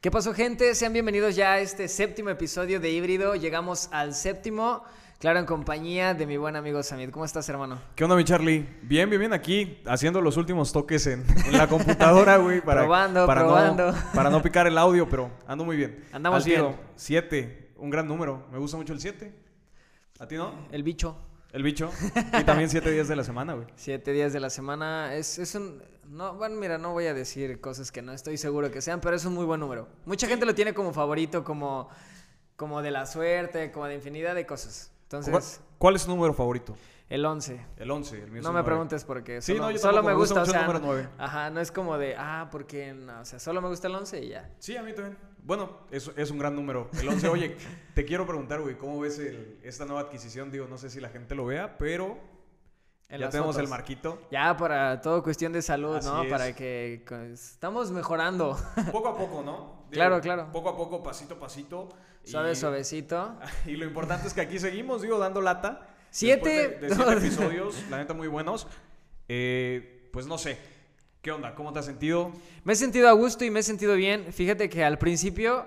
¿Qué pasó, gente? Sean bienvenidos ya a este séptimo episodio de Híbrido. Llegamos al séptimo, claro, en compañía de mi buen amigo Samid. ¿Cómo estás, hermano? ¿Qué onda, mi Charlie? Bien, bien, bien aquí, haciendo los últimos toques en la computadora, güey. Probando. Para no picar el audio, pero ando muy bien. Andamos bien. 7, un gran número. Me gusta mucho el 7. ¿A ti no? El bicho. El bicho. Y también 7 días de la semana, güey. 7 días de la semana. Es un... No, bueno, mira, no voy a decir cosas que no estoy seguro que sean, pero es un muy buen número. Mucha gente lo tiene como favorito, como de la suerte, como de infinidad de cosas. Entonces, ¿cuál es tu número favorito? El 11. El 11, el mío. No me preguntes por qué. Sí, no, yo solo me gusta, mucho, o sea, el número 9. Ajá, no es como de, porque no, o sea, solo me gusta el 11 y ya. Sí, a mí también. Bueno, es un gran número, el 11. Oye, te quiero preguntar, güey, ¿cómo ves esta nueva adquisición? Digo, no sé si la gente lo vea, pero... Ya tenemos fotos. El marquito. Ya, para todo cuestión de salud, así, ¿no? Es. Para que... estamos mejorando. Poco a poco, ¿no? Digo, claro. Poco a poco, pasito a pasito. Suavecito. Y lo importante es que aquí seguimos, digo, dando lata. 7. De 7 episodios, la neta, muy buenos. Pues no sé. ¿Qué onda? ¿Cómo te has sentido? Me he sentido a gusto y me he sentido bien. Fíjate que al principio...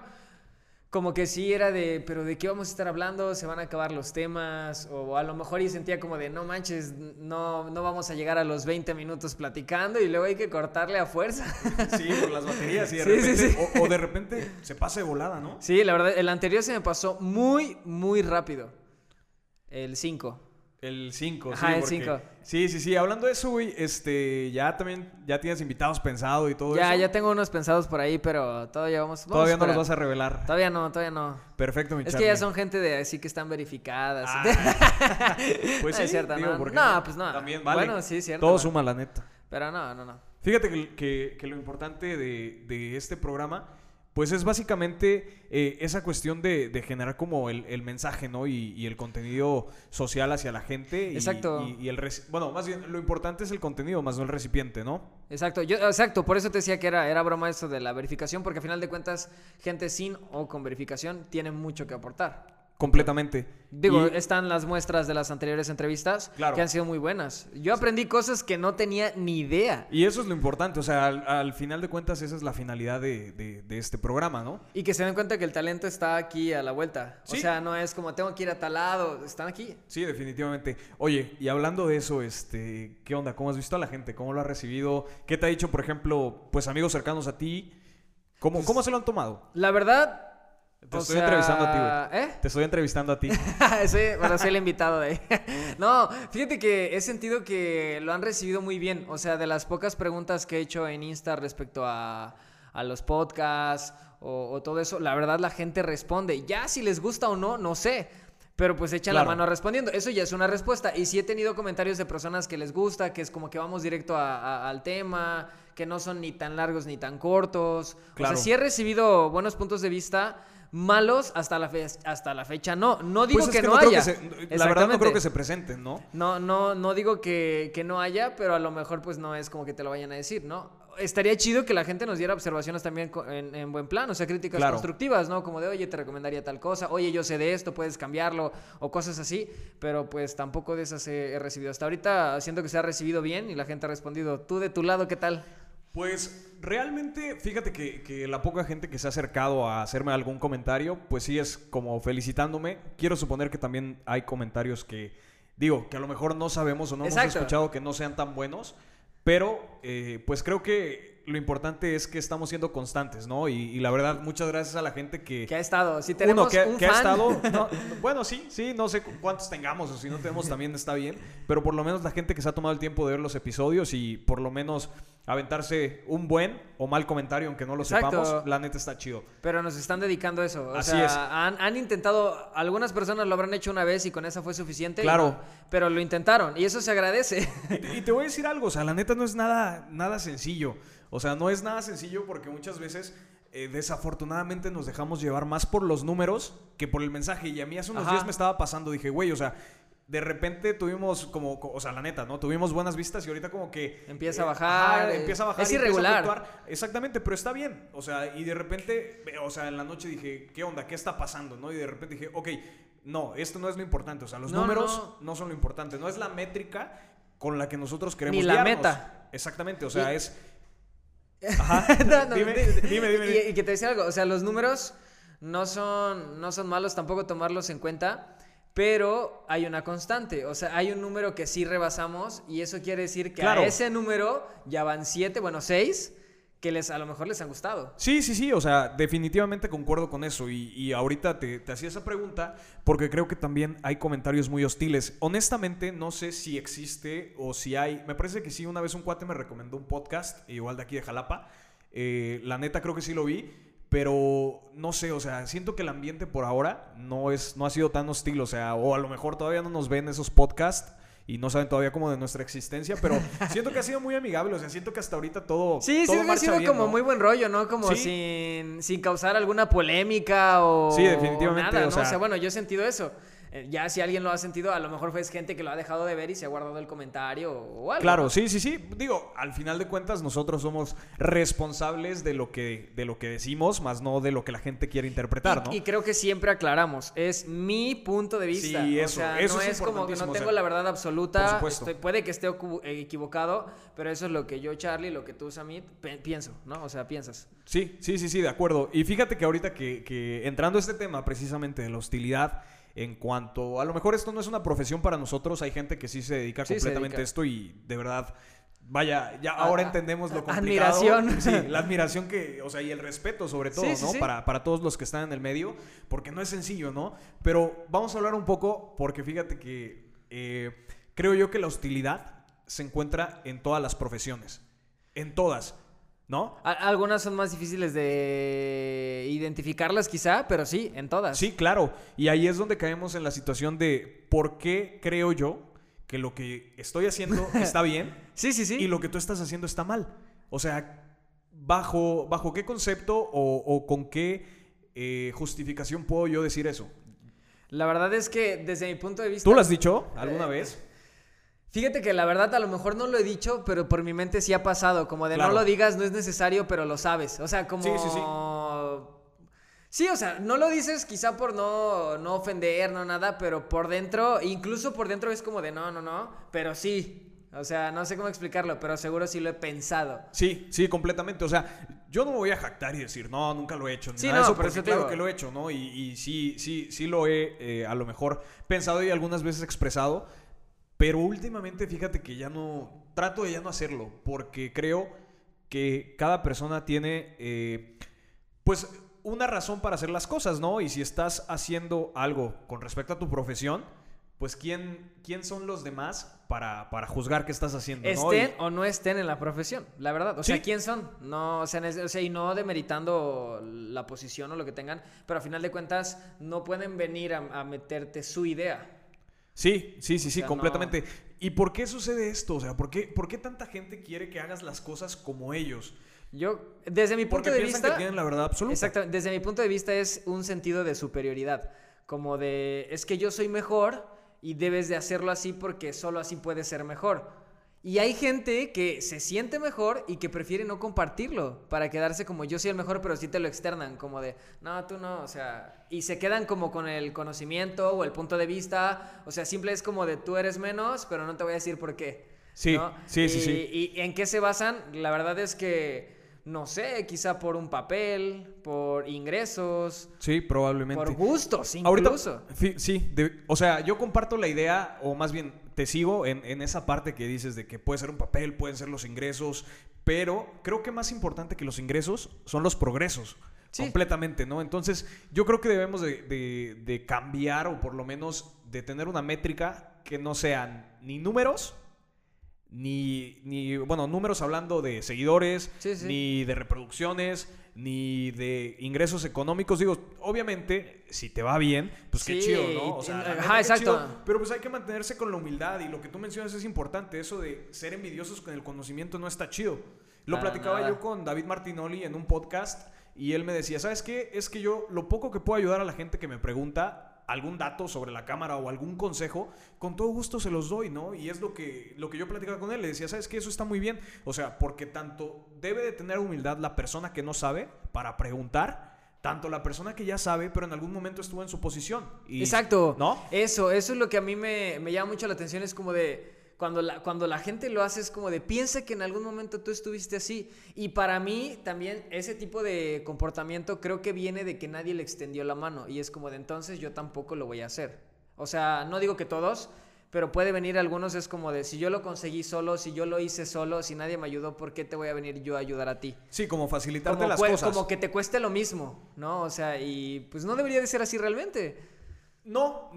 Como que sí, era de, pero ¿de qué vamos a estar hablando? ¿Se van a acabar los temas? O a lo mejor y sentía como de, no manches, no vamos a llegar a los 20 minutos platicando y luego hay que cortarle a fuerza. Sí, por las baterías y de repente. O de repente se pasa de volada, ¿no? Sí, la verdad, el anterior se me pasó muy, muy rápido. El 5. El 5, sí. Ajá, el 5. Sí. Hablando de eso, güey, ya tienes invitados pensado y todo eso. Ya tengo unos pensados por ahí, pero todavía no los vas a revelar. Todavía no. Perfecto, mi Charlie. Es que ya son gente de así que están verificadas. Pues sí, es cierto, digo, no, pues no. También vale. Bueno, sí, cierto. Todo suma, la neta. Pero no. Fíjate que lo importante de este programa... Pues es básicamente esa cuestión de generar como el mensaje, ¿no? Y el contenido social hacia la gente. Exacto. Y bueno, más bien, lo importante es el contenido, más no el recipiente, ¿no? Exacto. Por eso te decía que era broma eso de la verificación, porque al final de cuentas, gente sin o con verificación tiene mucho que aportar. Completamente. Digo, están las muestras de las anteriores entrevistas, claro, que han sido muy buenas. Yo aprendí cosas que no tenía ni idea. Y eso es lo importante, o sea, al final de cuentas esa es la finalidad de este programa, ¿no? Y que se den cuenta que el talento está aquí a la vuelta. Sí. O sea, no es como tengo que ir a tal lado, están aquí. Sí, definitivamente. Oye, y hablando de eso, ¿qué onda? ¿Cómo has visto a la gente? ¿Cómo lo has recibido? ¿Qué te ha dicho, por ejemplo, pues amigos cercanos a ti? ¿Cómo se lo han tomado? La verdad... Te estoy entrevistando a ti, güey. Te estoy entrevistando a ti. Soy el invitado de ahí. No, fíjate que he sentido que lo han recibido muy bien. O sea, de las pocas preguntas que he hecho en Insta respecto a los podcasts o todo eso, la verdad la gente responde. Ya si les gusta o no, no sé. Pero pues echan la mano respondiendo. Eso ya es una respuesta. Y sí he tenido comentarios de personas que les gusta, que es como que vamos directo al tema, que no son ni tan largos ni tan cortos. Claro. O sea, sí he recibido buenos puntos de vista... Malos hasta la fecha no. No digo pues que no haya. La verdad no creo que se presenten, ¿no? No digo que no haya, pero a lo mejor pues no es como que te lo vayan a decir, ¿no? Estaría chido que la gente nos diera observaciones también en buen plan, o sea, críticas constructivas, ¿no? Como de, oye, te recomendaría tal cosa, oye, yo sé de esto, puedes cambiarlo, o cosas así, pero pues tampoco de esas he recibido. Hasta ahorita siento que se ha recibido bien y la gente ha respondido. Tú de tu lado, ¿qué tal? Pues realmente, fíjate que la poca gente que se ha acercado a hacerme algún comentario, pues sí es como felicitándome. Quiero suponer que también hay comentarios que, digo, que a lo mejor no sabemos o no hemos escuchado que no sean tan buenos, pero pues creo que lo importante es que estamos siendo constantes, ¿no? Y la verdad, muchas gracias a la gente que ha estado. Si tenemos un fan. Ha estado. Bueno, sí, no sé cuántos tengamos o si no tenemos también está bien, pero por lo menos la gente que se ha tomado el tiempo de ver los episodios y por lo menos... aventarse un buen o mal comentario, aunque no lo sepamos, la neta está chido. Pero nos están dedicando a eso. Así es. Han intentado, algunas personas lo habrán hecho una vez y con esa fue suficiente. Claro. Pero lo intentaron y eso se agradece. Y te voy a decir algo, o sea, la neta no es nada sencillo. O sea, no es nada sencillo porque muchas veces... desafortunadamente nos dejamos llevar más por los números que por el mensaje. Y a mí hace unos días me estaba pasando, dije, güey, o sea... De repente tuvimos como, o sea, la neta, ¿no? Tuvimos buenas vistas y ahorita como que... Empieza a bajar. Empieza a bajar. Es irregular. Exactamente, pero está bien. O sea, y de repente, o sea, en la noche dije, ¿qué onda? ¿Qué está pasando? ¿No? Y de repente dije, ok, no, esto no es lo importante. O sea, los números no son lo importante. No es la métrica con la que nosotros queremos guiarnos. Ni la meta. Exactamente, o sea, es... Ajá. Dime. Y que te decía algo, o sea, los números no son malos, tampoco tomarlos en cuenta, pero hay una constante, o sea, hay un número que sí rebasamos y eso quiere decir que claro, a ese número ya van 6 que a lo mejor les han gustado. Sí, o sea, definitivamente concuerdo con eso y ahorita te hacía esa pregunta porque creo que también hay comentarios muy hostiles. Honestamente, no sé si existe o si hay, me parece que sí, una vez un cuate me recomendó un podcast, igual de aquí de Jalapa, la neta creo que sí lo vi, pero no sé, o sea, siento que el ambiente por ahora no ha sido tan hostil, o sea, o a lo mejor todavía no nos ven esos podcasts y no saben todavía como de nuestra existencia, pero siento que ha sido muy amigable, o sea, siento que hasta ahorita todo todo marcha bien, ha sido como muy buen rollo, ¿no? Como sin causar alguna polémica o definitivamente, nada, ¿no? O sea, bueno, yo he sentido eso. Ya si alguien lo ha sentido, a lo mejor fue gente que lo ha dejado de ver y se ha guardado el comentario o algo. Claro, sí. Digo, al final de cuentas nosotros somos responsables de lo que decimos, más no de lo que la gente quiere interpretar, ¿no? Y creo que siempre aclaramos, es mi punto de vista. Sí, eso, o sea, eso no es como que no tengo la verdad absoluta. Por supuesto. Puede que esté equivocado, pero eso es lo que yo, Charlie, lo que tú, Samit, pienso, ¿no? O sea, piensas. Sí, de acuerdo. Y fíjate que ahorita que entrando a este tema precisamente de la hostilidad, en cuanto, a lo mejor esto no es una profesión para nosotros, hay gente que sí se dedica completamente a esto y de verdad, vaya, ya ahora entendemos lo complicado. Admiración. Sí, la admiración que, o sea, y el respeto sobre todo, ¿no? Para todos los que están en el medio, porque no es sencillo, ¿no? Pero vamos a hablar un poco, porque fíjate que creo yo que la hostilidad se encuentra en todas las profesiones, en todas, ¿no? Algunas son más difíciles de identificarlas quizá, pero sí, en todas. Sí, claro. Y ahí es donde caemos en la situación de por qué creo yo que lo que estoy haciendo está bien y lo que tú estás haciendo está mal. O sea, ¿bajo qué concepto o con qué justificación puedo yo decir eso? La verdad es que desde mi punto de vista... ¿Tú lo has dicho alguna vez? Fíjate que la verdad a lo mejor no lo he dicho, pero por mi mente sí ha pasado. Como de claro, no lo digas, no es necesario, pero lo sabes. O sea, como... Sí, o sea, no lo dices quizá por no ofender, no nada, pero por dentro, incluso por dentro es como de no, pero sí. O sea, no sé cómo explicarlo, pero seguro sí lo he pensado. Sí, completamente. O sea, yo no me voy a jactar y decir, no, nunca lo he hecho. Ni nada de eso, pero porque claro que lo he hecho, ¿no? Y sí lo he a lo mejor pensado y algunas veces expresado. Pero últimamente, fíjate que trato de ya no hacerlo, porque creo que cada persona tiene, pues, una razón para hacer las cosas, ¿no? Y si estás haciendo algo con respecto a tu profesión, pues, ¿quién son los demás para juzgar qué estás haciendo? Estén, ¿no? O no estén en la profesión, la verdad. O sea, ¿quién son? No, o sea, y no demeritando la posición o lo que tengan, pero a final de cuentas no pueden venir a meterte su idea. Sí, o sea, completamente. No. ¿Y por qué sucede esto? O sea, ¿por qué tanta gente quiere que hagas las cosas como ellos? Yo, desde mi punto de vista... Porque piensan que tienen la verdad absoluta. Exactamente. Desde mi punto de vista es un sentido de superioridad. Como de, es que yo soy mejor y debes de hacerlo así porque solo así puedes ser mejor. Y hay gente que se siente mejor y que prefiere no compartirlo para quedarse como yo soy el mejor, pero sí te lo externan, como de, no, tú no, o sea, y se quedan como con el conocimiento o el punto de vista, o sea, simple es como de tú eres menos, pero no te voy a decir por qué. Sí. ¿Y en qué se basan? La verdad es que, no sé, quizá por un papel, por ingresos. Sí, probablemente. Por gustos, incluso. Ahorita, o sea, yo comparto la idea, o más bien, te sigo en esa parte que dices de que puede ser un papel, pueden ser los ingresos, pero creo que más importante que los ingresos son los progresos, completamente, ¿no? Entonces, yo creo que debemos de cambiar o por lo menos de tener una métrica que no sean ni números, ni bueno, números hablando de seguidores, ni de reproducciones, ni de ingresos económicos. Digo, obviamente, si te va bien, pues qué chido, ¿no? O sea, ajá, exacto. Chido, pero pues hay que mantenerse con la humildad y lo que tú mencionas es importante. Eso de ser envidiosos con el conocimiento no está chido. Lo platicaba yo con David Martinoli en un podcast y él me decía, ¿sabes qué? Es que yo lo poco que puedo ayudar a la gente que me pregunta algún dato sobre la cámara o algún consejo, con todo gusto se los doy, ¿no? Y es lo que yo platicaba con él, le decía, ¿sabes qué? Eso está muy bien, o sea, porque tanto debe de tener humildad la persona que no sabe para preguntar, tanto la persona que ya sabe, pero en algún momento estuvo en su posición. Exacto, ¿no? Eso es lo que a mí me llama mucho la atención, es como de... Cuando la gente lo hace es como de piensa que en algún momento tú estuviste así. Y para mí también ese tipo de comportamiento creo que viene de que nadie le extendió la mano. Y es como de entonces yo tampoco lo voy a hacer. O sea, no digo que todos, pero puede venir algunos es como de si yo lo conseguí solo, si yo lo hice solo, si nadie me ayudó, ¿por qué te voy a venir yo a ayudar a ti? Sí, como facilitarte como las cosas. Como que te cueste lo mismo, ¿no? O sea, y pues no debería de ser así realmente. No.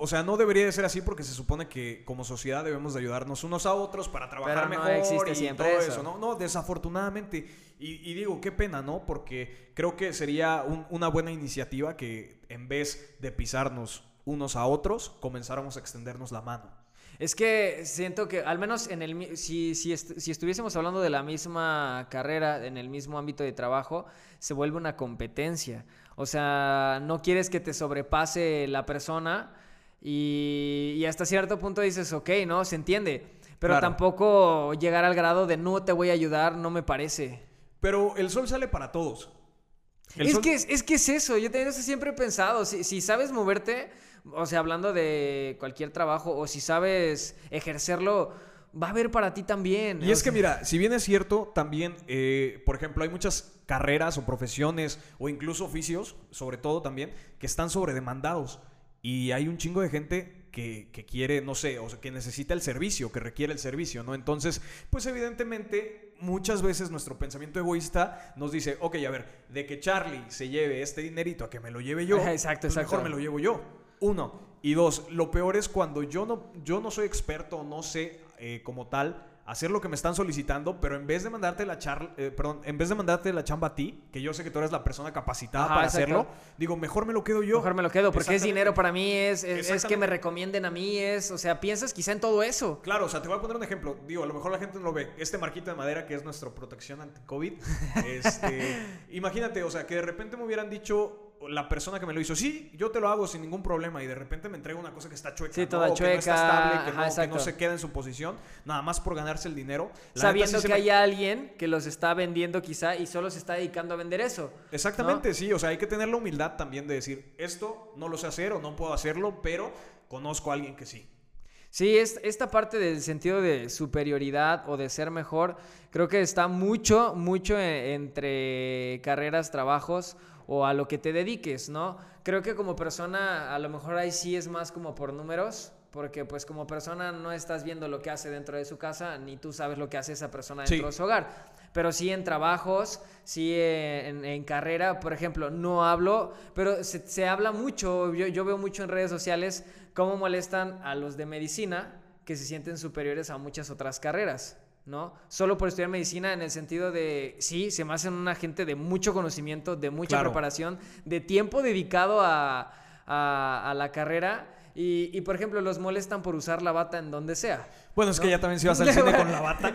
O sea, no debería de ser así porque se supone que como sociedad debemos de ayudarnos unos a otros para trabajar mejor y todo eso, ¿no? No, desafortunadamente. Y digo, qué pena, ¿no? Porque creo que sería una buena iniciativa que en vez de pisarnos unos a otros, comenzáramos a extendernos la mano. Es que siento que al menos en el si estuviésemos hablando de la misma carrera, en el mismo ámbito de trabajo, se vuelve una competencia. O sea, no quieres que te sobrepase la persona y hasta cierto punto dices, ok, ¿no? Se entiende. Pero claro, tampoco llegar al grado de no te voy a ayudar, no me parece. Pero el sol sale para todos. Es que es eso, yo también eso siempre he pensado, si sabes moverte, o sea, hablando de cualquier trabajo, o si sabes ejercerlo, va a haber para ti también. Y es que mira, si bien es cierto, también, por ejemplo, hay muchas carreras o profesiones, o incluso oficios, sobre todo también, que están sobredemandados. Y hay un chingo de gente que quiere, no sé, o sea, que necesita el servicio, que requiere el servicio, ¿no? Entonces, pues evidentemente, muchas veces nuestro pensamiento egoísta nos dice, ok, a ver, de que Charlie se lleve este dinerito a que me lo lleve yo, exacto. Mejor me lo llevo yo. Uno. Y dos, lo peor es cuando yo no soy experto, no sé como tal hacer lo que me están solicitando, pero en vez de mandarte la chamba a ti, que yo sé que tú eres la persona capacitada para hacerlo, digo, mejor me lo quedo yo. Mejor me lo quedo, porque es dinero para mí, es que me recomienden a mí, o sea, piensas quizá en todo eso. Claro, o sea, te voy a poner un ejemplo, digo, a lo mejor la gente no lo ve, este marquito de madera que es nuestra protección anti-COVID, imagínate, o sea, que de repente me hubieran dicho la persona que me lo hizo, sí, yo te lo hago sin ningún problema, y de repente me entrega una cosa que está chueca, sí, toda chueca, que no está estable, que no se queda en su posición, nada más por ganarse el dinero. Sabiendo que hay alguien que los está vendiendo quizá y solo se está dedicando a vender eso. Exactamente, ¿no? Sí, o sea, hay que tener la humildad también de decir, esto no lo sé hacer o no puedo hacerlo, pero conozco a alguien que sí. Sí, esta parte del sentido de superioridad o de ser mejor, creo que está mucho entre carreras, trabajos o a lo que te dediques, ¿no? Creo que como persona, a lo mejor ahí sí es más como por números, porque pues como persona no estás viendo lo que hace dentro de su casa, ni tú sabes lo que hace esa persona dentro de su hogar. Pero sí en trabajos, sí en carrera, por ejemplo, no hablo, pero se habla mucho, yo veo mucho en redes sociales cómo molestan a los de medicina que se sienten superiores a muchas otras carreras, ¿no? Solo por estudiar medicina, en el sentido de, sí, se me hacen una gente de mucho conocimiento, de mucha preparación, de tiempo dedicado a la carrera. Y, por ejemplo, los molestan por usar la bata en donde sea. Bueno, es que ya también si vas al cine con la bata.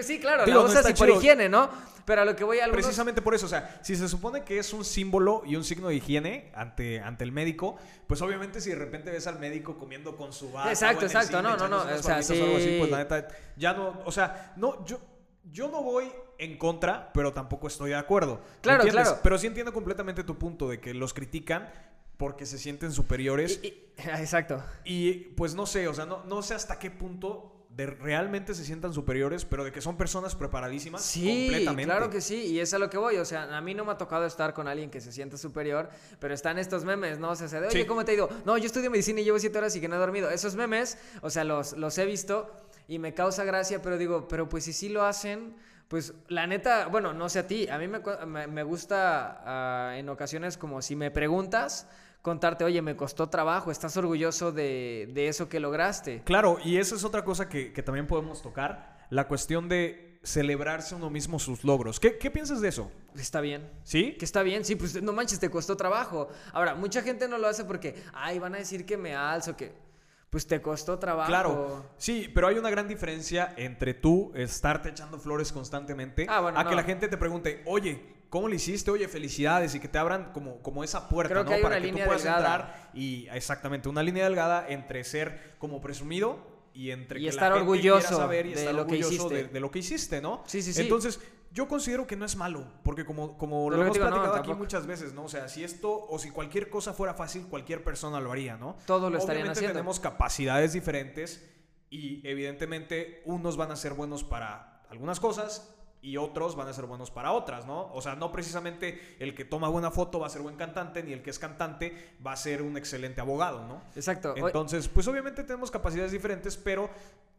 Sí, claro, digo, la usas no y por higiene, ¿no? Pero a lo que voy a algunos... Precisamente por eso, o sea, si se supone que es un símbolo y un signo de higiene ante el médico, pues obviamente si de repente ves al médico comiendo con su bata... Exacto, cine, no, o sea, sí... O algo así, pues la neta, ya no, o sea, no, yo no voy en contra, pero tampoco estoy de acuerdo. Claro. Pero sí entiendo completamente tu punto de que los critican porque se sienten superiores. Exacto. Y pues no sé, o sea, no sé hasta qué punto de realmente se sientan superiores, pero de que son personas preparadísimas, completamente. Sí, claro que sí, y es a lo que voy, o sea, a mí no me ha tocado estar con alguien que se sienta superior, pero están estos memes, ¿no? O sea, de, oye, ¿cómo te digo? No, yo estudio medicina y llevo 7 horas y que no he dormido. Esos memes, o sea, los he visto y me causa gracia, pero digo, pero pues si sí lo hacen... Pues la neta, bueno, no sé a ti, a mí me gusta en ocasiones como si me preguntas, contarte, oye, me costó trabajo, ¿estás orgulloso de eso que lograste? Claro, y esa es otra cosa que también podemos tocar, la cuestión de celebrarse uno mismo sus logros. ¿Qué piensas de eso? Está bien. ¿Sí? Que está bien, sí, pues no manches, te costó trabajo. Ahora, mucha gente no lo hace porque, ay, van a decir que me alzo, que... Pues te costó trabajo. Claro, sí, pero hay una gran diferencia entre tú estarte echando flores constantemente que la gente te pregunte, oye, ¿cómo le hiciste? Oye, felicidades, y que te abran como esa puerta, ¿no? Para que tú puedas entrar. Y exactamente, una línea delgada entre ser como presumido y entre que la gente quiera saber y estar orgulloso de lo que hiciste, ¿no? Sí. Entonces, yo considero que no es malo, porque como lo hemos platicado aquí muchas veces, ¿no? O sea, si esto o si cualquier cosa fuera fácil, cualquier persona lo haría, ¿no? Todo lo estarían haciendo. Obviamente tenemos capacidades diferentes Y evidentemente unos van a ser buenos para algunas cosas y otros van a ser buenos para otras, ¿no? O sea, no precisamente el que toma buena foto va a ser buen cantante, ni el que es cantante va a ser un excelente abogado, ¿no? Exacto. Entonces, pues obviamente tenemos capacidades diferentes, pero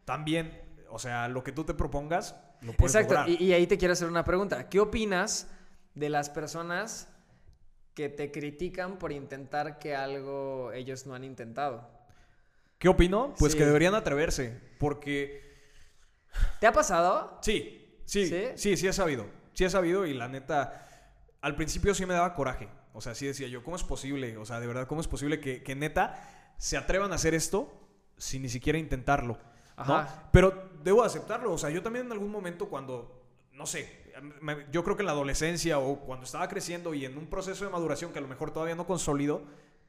también, o sea, lo que tú te propongas lo puedes lograr. Exacto, y ahí te quiero hacer una pregunta. ¿Qué opinas de las personas que te critican por intentar que algo ellos no han intentado? ¿Qué opino? Pues sí, que deberían atreverse, porque... ¿Te ha pasado? Sí, he sabido, y la neta, al principio sí me daba coraje. O sea, sí decía yo, ¿cómo es posible? O sea, de verdad, ¿cómo es posible que neta se atrevan a hacer esto sin ni siquiera intentarlo? Ajá. ¿No? Pero debo aceptarlo. O sea, yo también en algún momento cuando, no sé, yo creo que en la adolescencia o cuando estaba creciendo y en un proceso de maduración que a lo mejor todavía no consolido,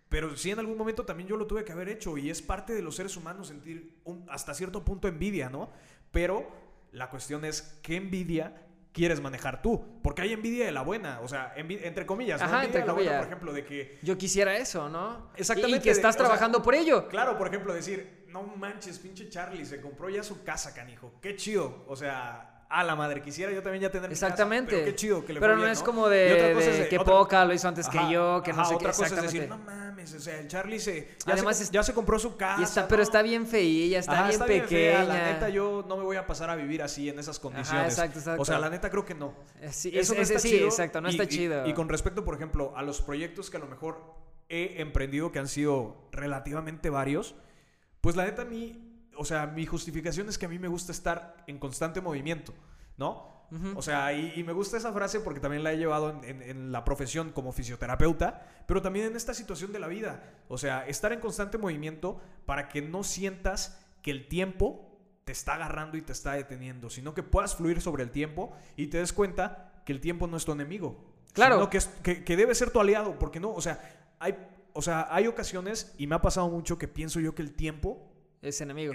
pero sí en algún momento también yo lo tuve que haber hecho, y es parte de los seres humanos sentir hasta cierto punto envidia, ¿no? Pero la cuestión es qué envidia quieres manejar tú, porque hay envidia de la buena, o sea, entre comillas, ¿no? Ajá, envidia entre comillas. De la buena, por ejemplo, de que... yo quisiera eso, ¿no? Exactamente. Y que estás trabajando, o sea, por ello. Claro, por ejemplo, decir, no manches, pinche Charlie, se compró ya su casa, canijo, qué chido, o sea... a la madre, quisiera yo también ya tener mi exactamente casa, pero qué chido que le pero fue no bien, es ¿no? como de que otra... poca lo hizo antes ajá, que yo que ajá, no sé otra qué. Cosa es decir, no mames, o sea, el Charlie ya se compró su casa, está, ¿no? Pero está bien feilla, está ajá, bien está pequeña, bien fea. La neta yo no me voy a pasar a vivir así en esas condiciones. Ajá, exacto. O sea, la neta creo que no. Sí, eso no está sí, chido. Exacto, no está chido. Y con respecto, por ejemplo, a los proyectos que a lo mejor he emprendido, que han sido relativamente varios, pues la neta a mí, o sea, mi justificación es que a mí me gusta estar en constante movimiento, ¿no? Uh-huh. O sea, y me gusta esa frase porque también la he llevado en la profesión como fisioterapeuta, pero también en esta situación de la vida. O sea, estar en constante movimiento para que no sientas que el tiempo te está agarrando y te está deteniendo, sino que puedas fluir sobre el tiempo y te des cuenta que el tiempo no es tu enemigo. Claro. Sino que debe ser tu aliado, porque no, o sea, hay ocasiones, y me ha pasado mucho, que pienso yo que el tiempo... Es enemigo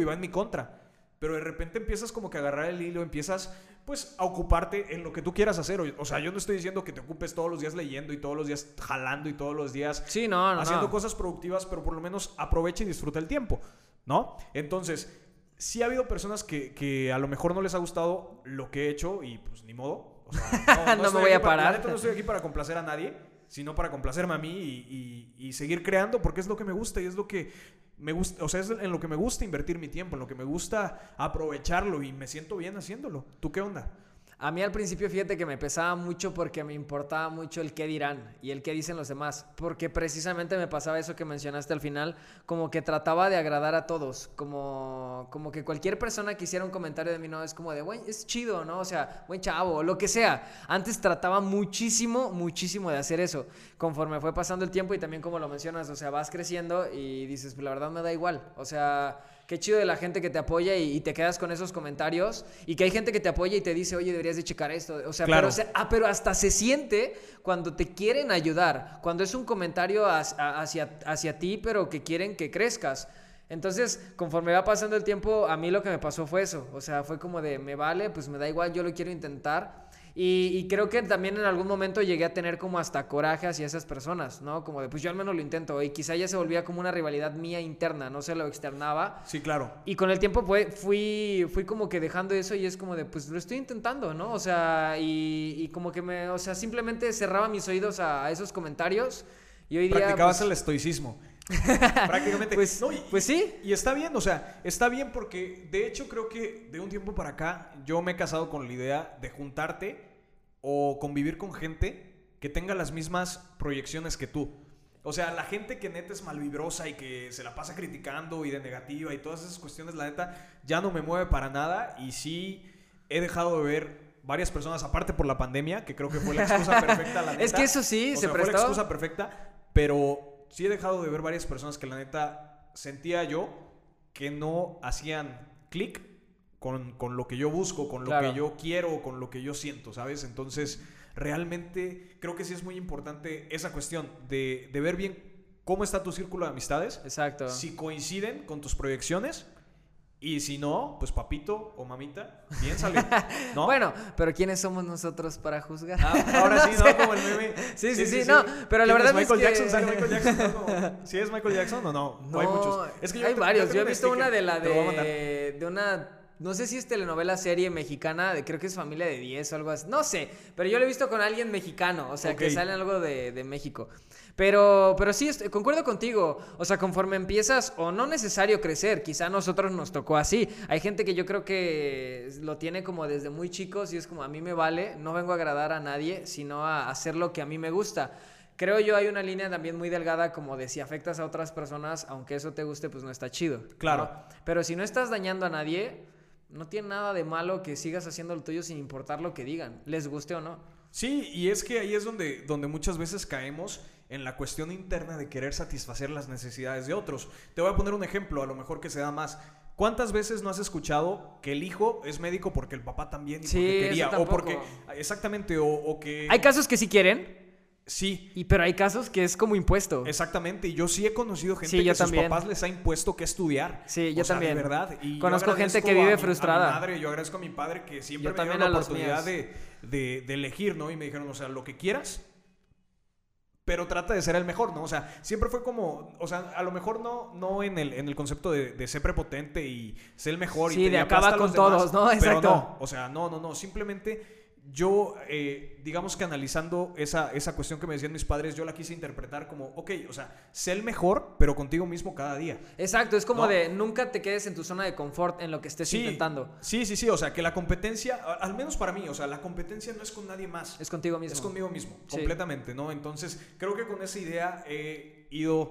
y va en mi contra. Pero de repente empiezas como que a agarrar el hilo, empiezas pues a ocuparte en lo que tú quieras hacer. O sea, yo no estoy diciendo que te ocupes todos los días leyendo y todos los días jalando y todos los días sí, no, haciendo cosas productivas, pero por lo menos aprovecha y disfruta el tiempo, ¿no? Entonces, sí ha habido personas que a lo mejor no les ha gustado lo que he hecho y pues ni modo. O sea, no me voy a parar. La neta no estoy aquí para complacer a nadie, sino para complacerme a mí y seguir creando, porque es lo que me gusta y es lo que... me gusta, o sea, es en lo que me gusta invertir mi tiempo, en lo que me gusta aprovecharlo y me siento bien haciéndolo. ¿Tú qué onda? A mí al principio, fíjate que me pesaba mucho porque me importaba mucho el qué dirán y el qué dicen los demás, porque precisamente me pasaba eso que mencionaste al final, como que trataba de agradar a todos, como que cualquier persona que hiciera un comentario de mí, no, es como de, güey, es chido, ¿no? O sea, buen chavo, lo que sea. Antes trataba muchísimo, muchísimo de hacer eso, conforme fue pasando el tiempo y también como lo mencionas, o sea, vas creciendo y dices, pues la verdad me da igual, o sea... Qué chido de la gente que te apoya y te quedas con esos comentarios, y que hay gente que te apoya y te dice, oye, deberías de checar esto. O sea, claro. Pero hasta se siente cuando te quieren ayudar, cuando es un comentario hacia ti, pero que quieren que crezcas. Entonces, conforme va pasando el tiempo, a mí lo que me pasó fue eso. O sea, fue como de, me vale, pues me da igual, yo lo quiero intentar. Y creo que también en algún momento llegué a tener como hasta coraje hacia esas personas, ¿no? Como de, pues yo al menos lo intento. Y quizá ya se volvía como una rivalidad mía interna, no se lo externaba. Sí, claro. Y con el tiempo fui como que dejando eso y es como de, pues lo estoy intentando, ¿no? O sea, y como que o sea, simplemente cerraba mis oídos a esos comentarios. Y hoy día... Practicabas pues, el estoicismo. Prácticamente. Pues, no, pues sí. Y está bien, o sea, está bien porque de hecho creo que de un tiempo para acá yo me he casado con la idea de juntarte o convivir con gente que tenga las mismas proyecciones que tú. O sea, la gente que neta es malvibrosa y que se la pasa criticando y de negativa y todas esas cuestiones, la neta, ya no me mueve para nada. Y sí he dejado de ver varias personas, aparte por la pandemia, que creo que fue la excusa perfecta, la neta. Es que eso sí, o se sea, prestó. Fue la excusa perfecta, pero sí he dejado de ver varias personas que la neta sentía yo que no hacían clic con lo que yo busco, con lo claro. que yo quiero, con lo que yo siento, ¿sabes? Entonces, realmente creo que sí es muy importante esa cuestión de ver bien cómo está tu círculo de amistades. Exacto. Si coinciden con tus proyecciones Y si no, pues papito o mamita, piénsale, ¿no? Bueno, pero ¿quiénes somos nosotros para juzgar? Ah, ahora sí, ¿no? Como el meme. Sí, no, pero la verdad es que... ¿Sale Michael Jackson? ¿No? Como, ¿sí es Michael Jackson o no? No, hay muchos. Es que hay varios. Yo he visto una de la de una... No sé si es telenovela serie mexicana, creo que es Familia de 10 o algo así. No sé, pero yo lo he visto con alguien mexicano, o sea, okay, que sale algo de México. Pero sí, concuerdo contigo. O sea, conforme empiezas, o no necesario crecer, quizá a nosotros nos tocó así. Hay gente que yo creo que lo tiene como desde muy chicos y es como, a mí me vale, no vengo a agradar a nadie, sino a hacer lo que a mí me gusta. Creo yo hay una línea también muy delgada como de si afectas a otras personas, aunque eso te guste, pues no está chido. Claro. ¿No? Pero si no estás dañando a nadie... No tiene nada de malo que sigas haciendo lo tuyo sin importar lo que digan, les guste o no. Sí, y es que ahí es donde muchas veces caemos en la cuestión interna de querer satisfacer las necesidades de otros. Te voy a poner un ejemplo, a lo mejor que se da más. ¿Cuántas veces no has escuchado que el hijo es médico porque el papá también y sí, porque quería? O porque, exactamente, o que... Hay casos que sí quieren. Sí. Pero hay casos que es como impuesto. Exactamente, y yo sí he conocido gente que sus papás les ha impuesto que estudiar. Sí, yo también. O sea, de verdad. Y conozco gente que vive frustrada. A mi madre, yo agradezco a mi padre que siempre me dio la oportunidad de elegir, ¿no? Y me dijeron, o sea, lo que quieras, pero trata de ser el mejor, ¿no? O sea, siempre fue como, o sea, a lo mejor no en el concepto de ser prepotente y ser el mejor. Sí, y de acaba con todos, ¿no? Exacto. Pero no, o sea, no, simplemente... Yo, digamos que analizando esa cuestión que me decían mis padres, yo la quise interpretar como, ok, o sea, sé el mejor, pero contigo mismo cada día. Exacto, es como ¿no? de nunca te quedes en tu zona de confort en lo que estés intentando. Sí, o sea, que la competencia, al menos para mí, o sea, la competencia no es con nadie más. Es contigo mismo. Es conmigo mismo, completamente, ¿no? Entonces, creo que con esa idea he ido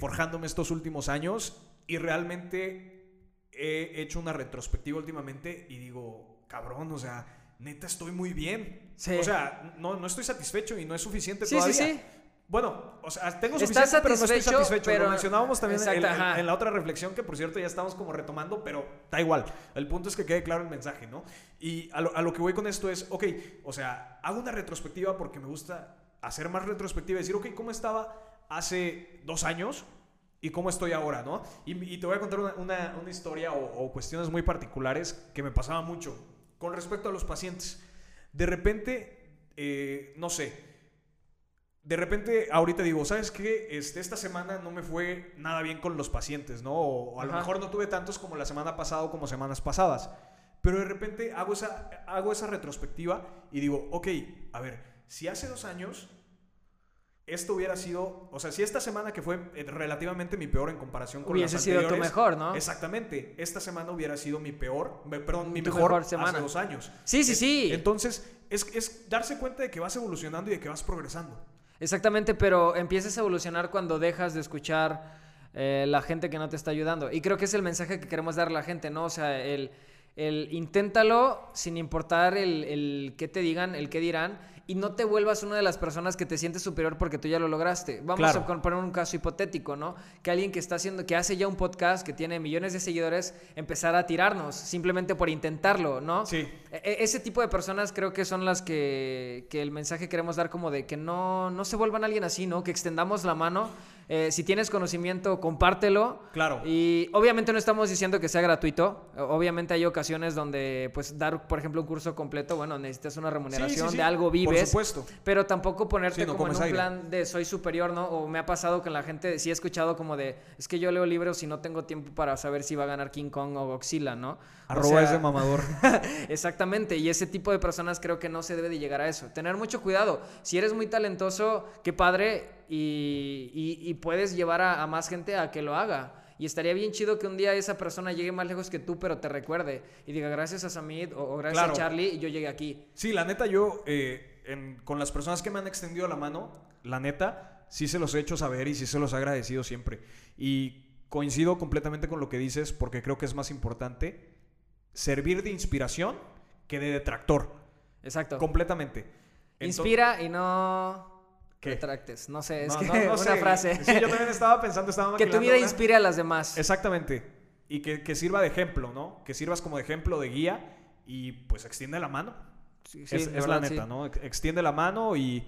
forjándome estos últimos años y realmente he hecho una retrospectiva últimamente y digo, cabrón, o sea... Neta, estoy muy bien. Sí. O sea, no estoy satisfecho y no es suficiente todavía. Sí. Bueno, o sea, tengo suficiente, pero no estoy satisfecho. Pero... Lo mencionábamos también en la otra reflexión, que por cierto ya estamos como retomando, pero da igual. El punto es que quede claro el mensaje, ¿no? Y a lo que voy con esto es, ok, o sea, hago una retrospectiva porque me gusta hacer más retrospectiva y decir, ok, ¿cómo estaba hace 2 años? ¿Y cómo estoy ahora, no? Y te voy a contar una historia o cuestiones muy particulares que me pasaba mucho. Con respecto a los pacientes, de repente, ahorita digo, ¿sabes qué? Esta semana no me fue nada bien con los pacientes, ¿no? O a lo mejor no tuve tantos como la semana pasada o como semanas pasadas. Pero de repente hago esa retrospectiva y digo, ok, a ver, si hace 2 años esto hubiera sido... O sea, si esta semana que fue relativamente mi peor en comparación con las anteriores... Hubiese sido tu mejor, ¿no? Exactamente. Esta semana hubiera sido mi mejor semana hace 2 años. Sí. Entonces, es darse cuenta de que vas evolucionando y de que vas progresando. Exactamente, pero empiezas a evolucionar cuando dejas de escuchar la gente que no te está ayudando. Y creo que es el mensaje que queremos dar a la gente, ¿no? O sea, el inténtalo sin importar el qué te digan, el qué dirán... Y no te vuelvas una de las personas que te sientes superior porque tú ya lo lograste. Vamos a poner un caso hipotético, ¿no? Que alguien que hace ya un podcast, que tiene millones de seguidores, empezar a tirarnos simplemente por intentarlo, ¿no? Sí. Ese tipo de personas creo que son las que el mensaje queremos dar como de que no se vuelvan alguien así, ¿no? Que extendamos la mano. Si tienes conocimiento, compártelo. Claro. Y obviamente no estamos diciendo que sea gratuito. Obviamente hay ocasiones donde, pues, dar, por ejemplo, un curso completo, bueno, necesitas una remuneración de algo vives. Por supuesto. Pero tampoco ponerte como en un plan de soy superior, ¿no? O me ha pasado que la gente sí he escuchado como de, es que yo leo libros y no tengo tiempo para saber si va a ganar King Kong o Godzilla, ¿no? @ ese mamador. Exactamente, y ese tipo de personas creo que no se debe de llegar a eso. Tener mucho cuidado. Si eres muy talentoso, qué padre, y puedes llevar a más gente a que lo haga. Y estaría bien chido que un día esa persona llegue más lejos que tú, pero te recuerde y diga gracias a Samid o gracias a Charlie y yo llegué aquí. Sí, la neta yo... con las personas que me han extendido la mano, la neta, sí se los he hecho saber y sí se los he agradecido siempre. Y coincido completamente con lo que dices porque creo que es más importante servir de inspiración que de detractor. Exacto. Completamente. Inspira y no... ¿Qué? Retractes, no sé, es una frase. Sí, yo también estaba pensando, que tu vida inspire a las demás. Exactamente. Y que sirva de ejemplo, ¿no? Que sirvas como de ejemplo, de guía y pues extiende la mano. Sí, es la neta, ¿no? Extiende la mano y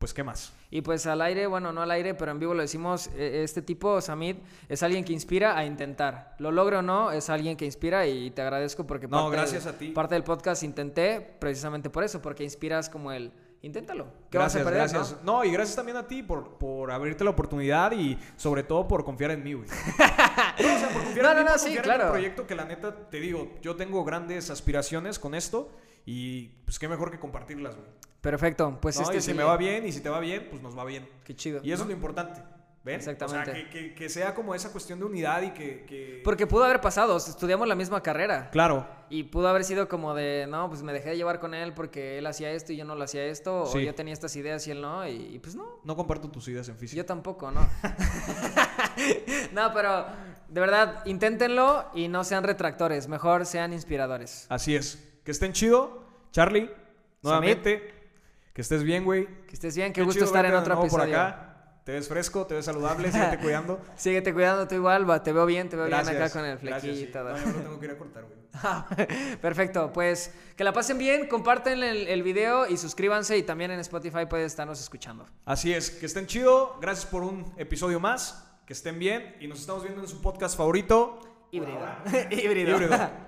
Pues, ¿qué más? Y pues al aire, bueno, no al aire, pero en vivo lo decimos, este tipo, Samid, es alguien que inspira a intentar. Lo logre o no, es alguien que inspira, y te agradezco porque... No, gracias a ti. Parte del podcast intenté precisamente por eso, porque inspiras como el... Inténtalo. ¿Qué gracias, vas a perder, gracias. ¿No? No, y gracias también a ti por abrirte la oportunidad y sobre todo por confiar en mí, güey. No, o sea, por confiar en mí, por confiar en el proyecto, que la neta, te digo, yo tengo grandes aspiraciones con esto y pues qué mejor que compartirlas, güey. Perfecto. Pues no, y si me va bien y si te va bien, pues nos va bien. Qué chido. Y eso es lo importante. ¿Ven? Exactamente. O sea, que sea como esa cuestión de unidad y que... Porque pudo haber pasado, estudiamos la misma carrera. Claro. Y pudo haber sido como de, no, pues me dejé de llevar con él porque él hacía esto y yo no lo hacía esto, sí. O yo tenía estas ideas y él no, y pues no. No comparto tus ideas en física. Yo tampoco, no. No, pero de verdad, inténtenlo y no sean retractores, mejor sean inspiradores. Así es. Que estén chido, Charlie, nuevamente. Samit. Que estés bien, güey. Que estés bien, qué gusto estar en otro episodio. Por acá. Te ves fresco, te ves saludable, síguete cuidando. Síguete cuidando, tú igual, va, te veo bien, gracias, bien acá con el flequillo y todo. Sí. No, yo no tengo que ir a cortar, güey. Perfecto, pues que la pasen bien, comparten el video y suscríbanse, y también en Spotify pueden estarnos escuchando. Así es, que estén chido, gracias por un episodio más, que estén bien y nos estamos viendo en su podcast favorito. Híbrido. Híbrido.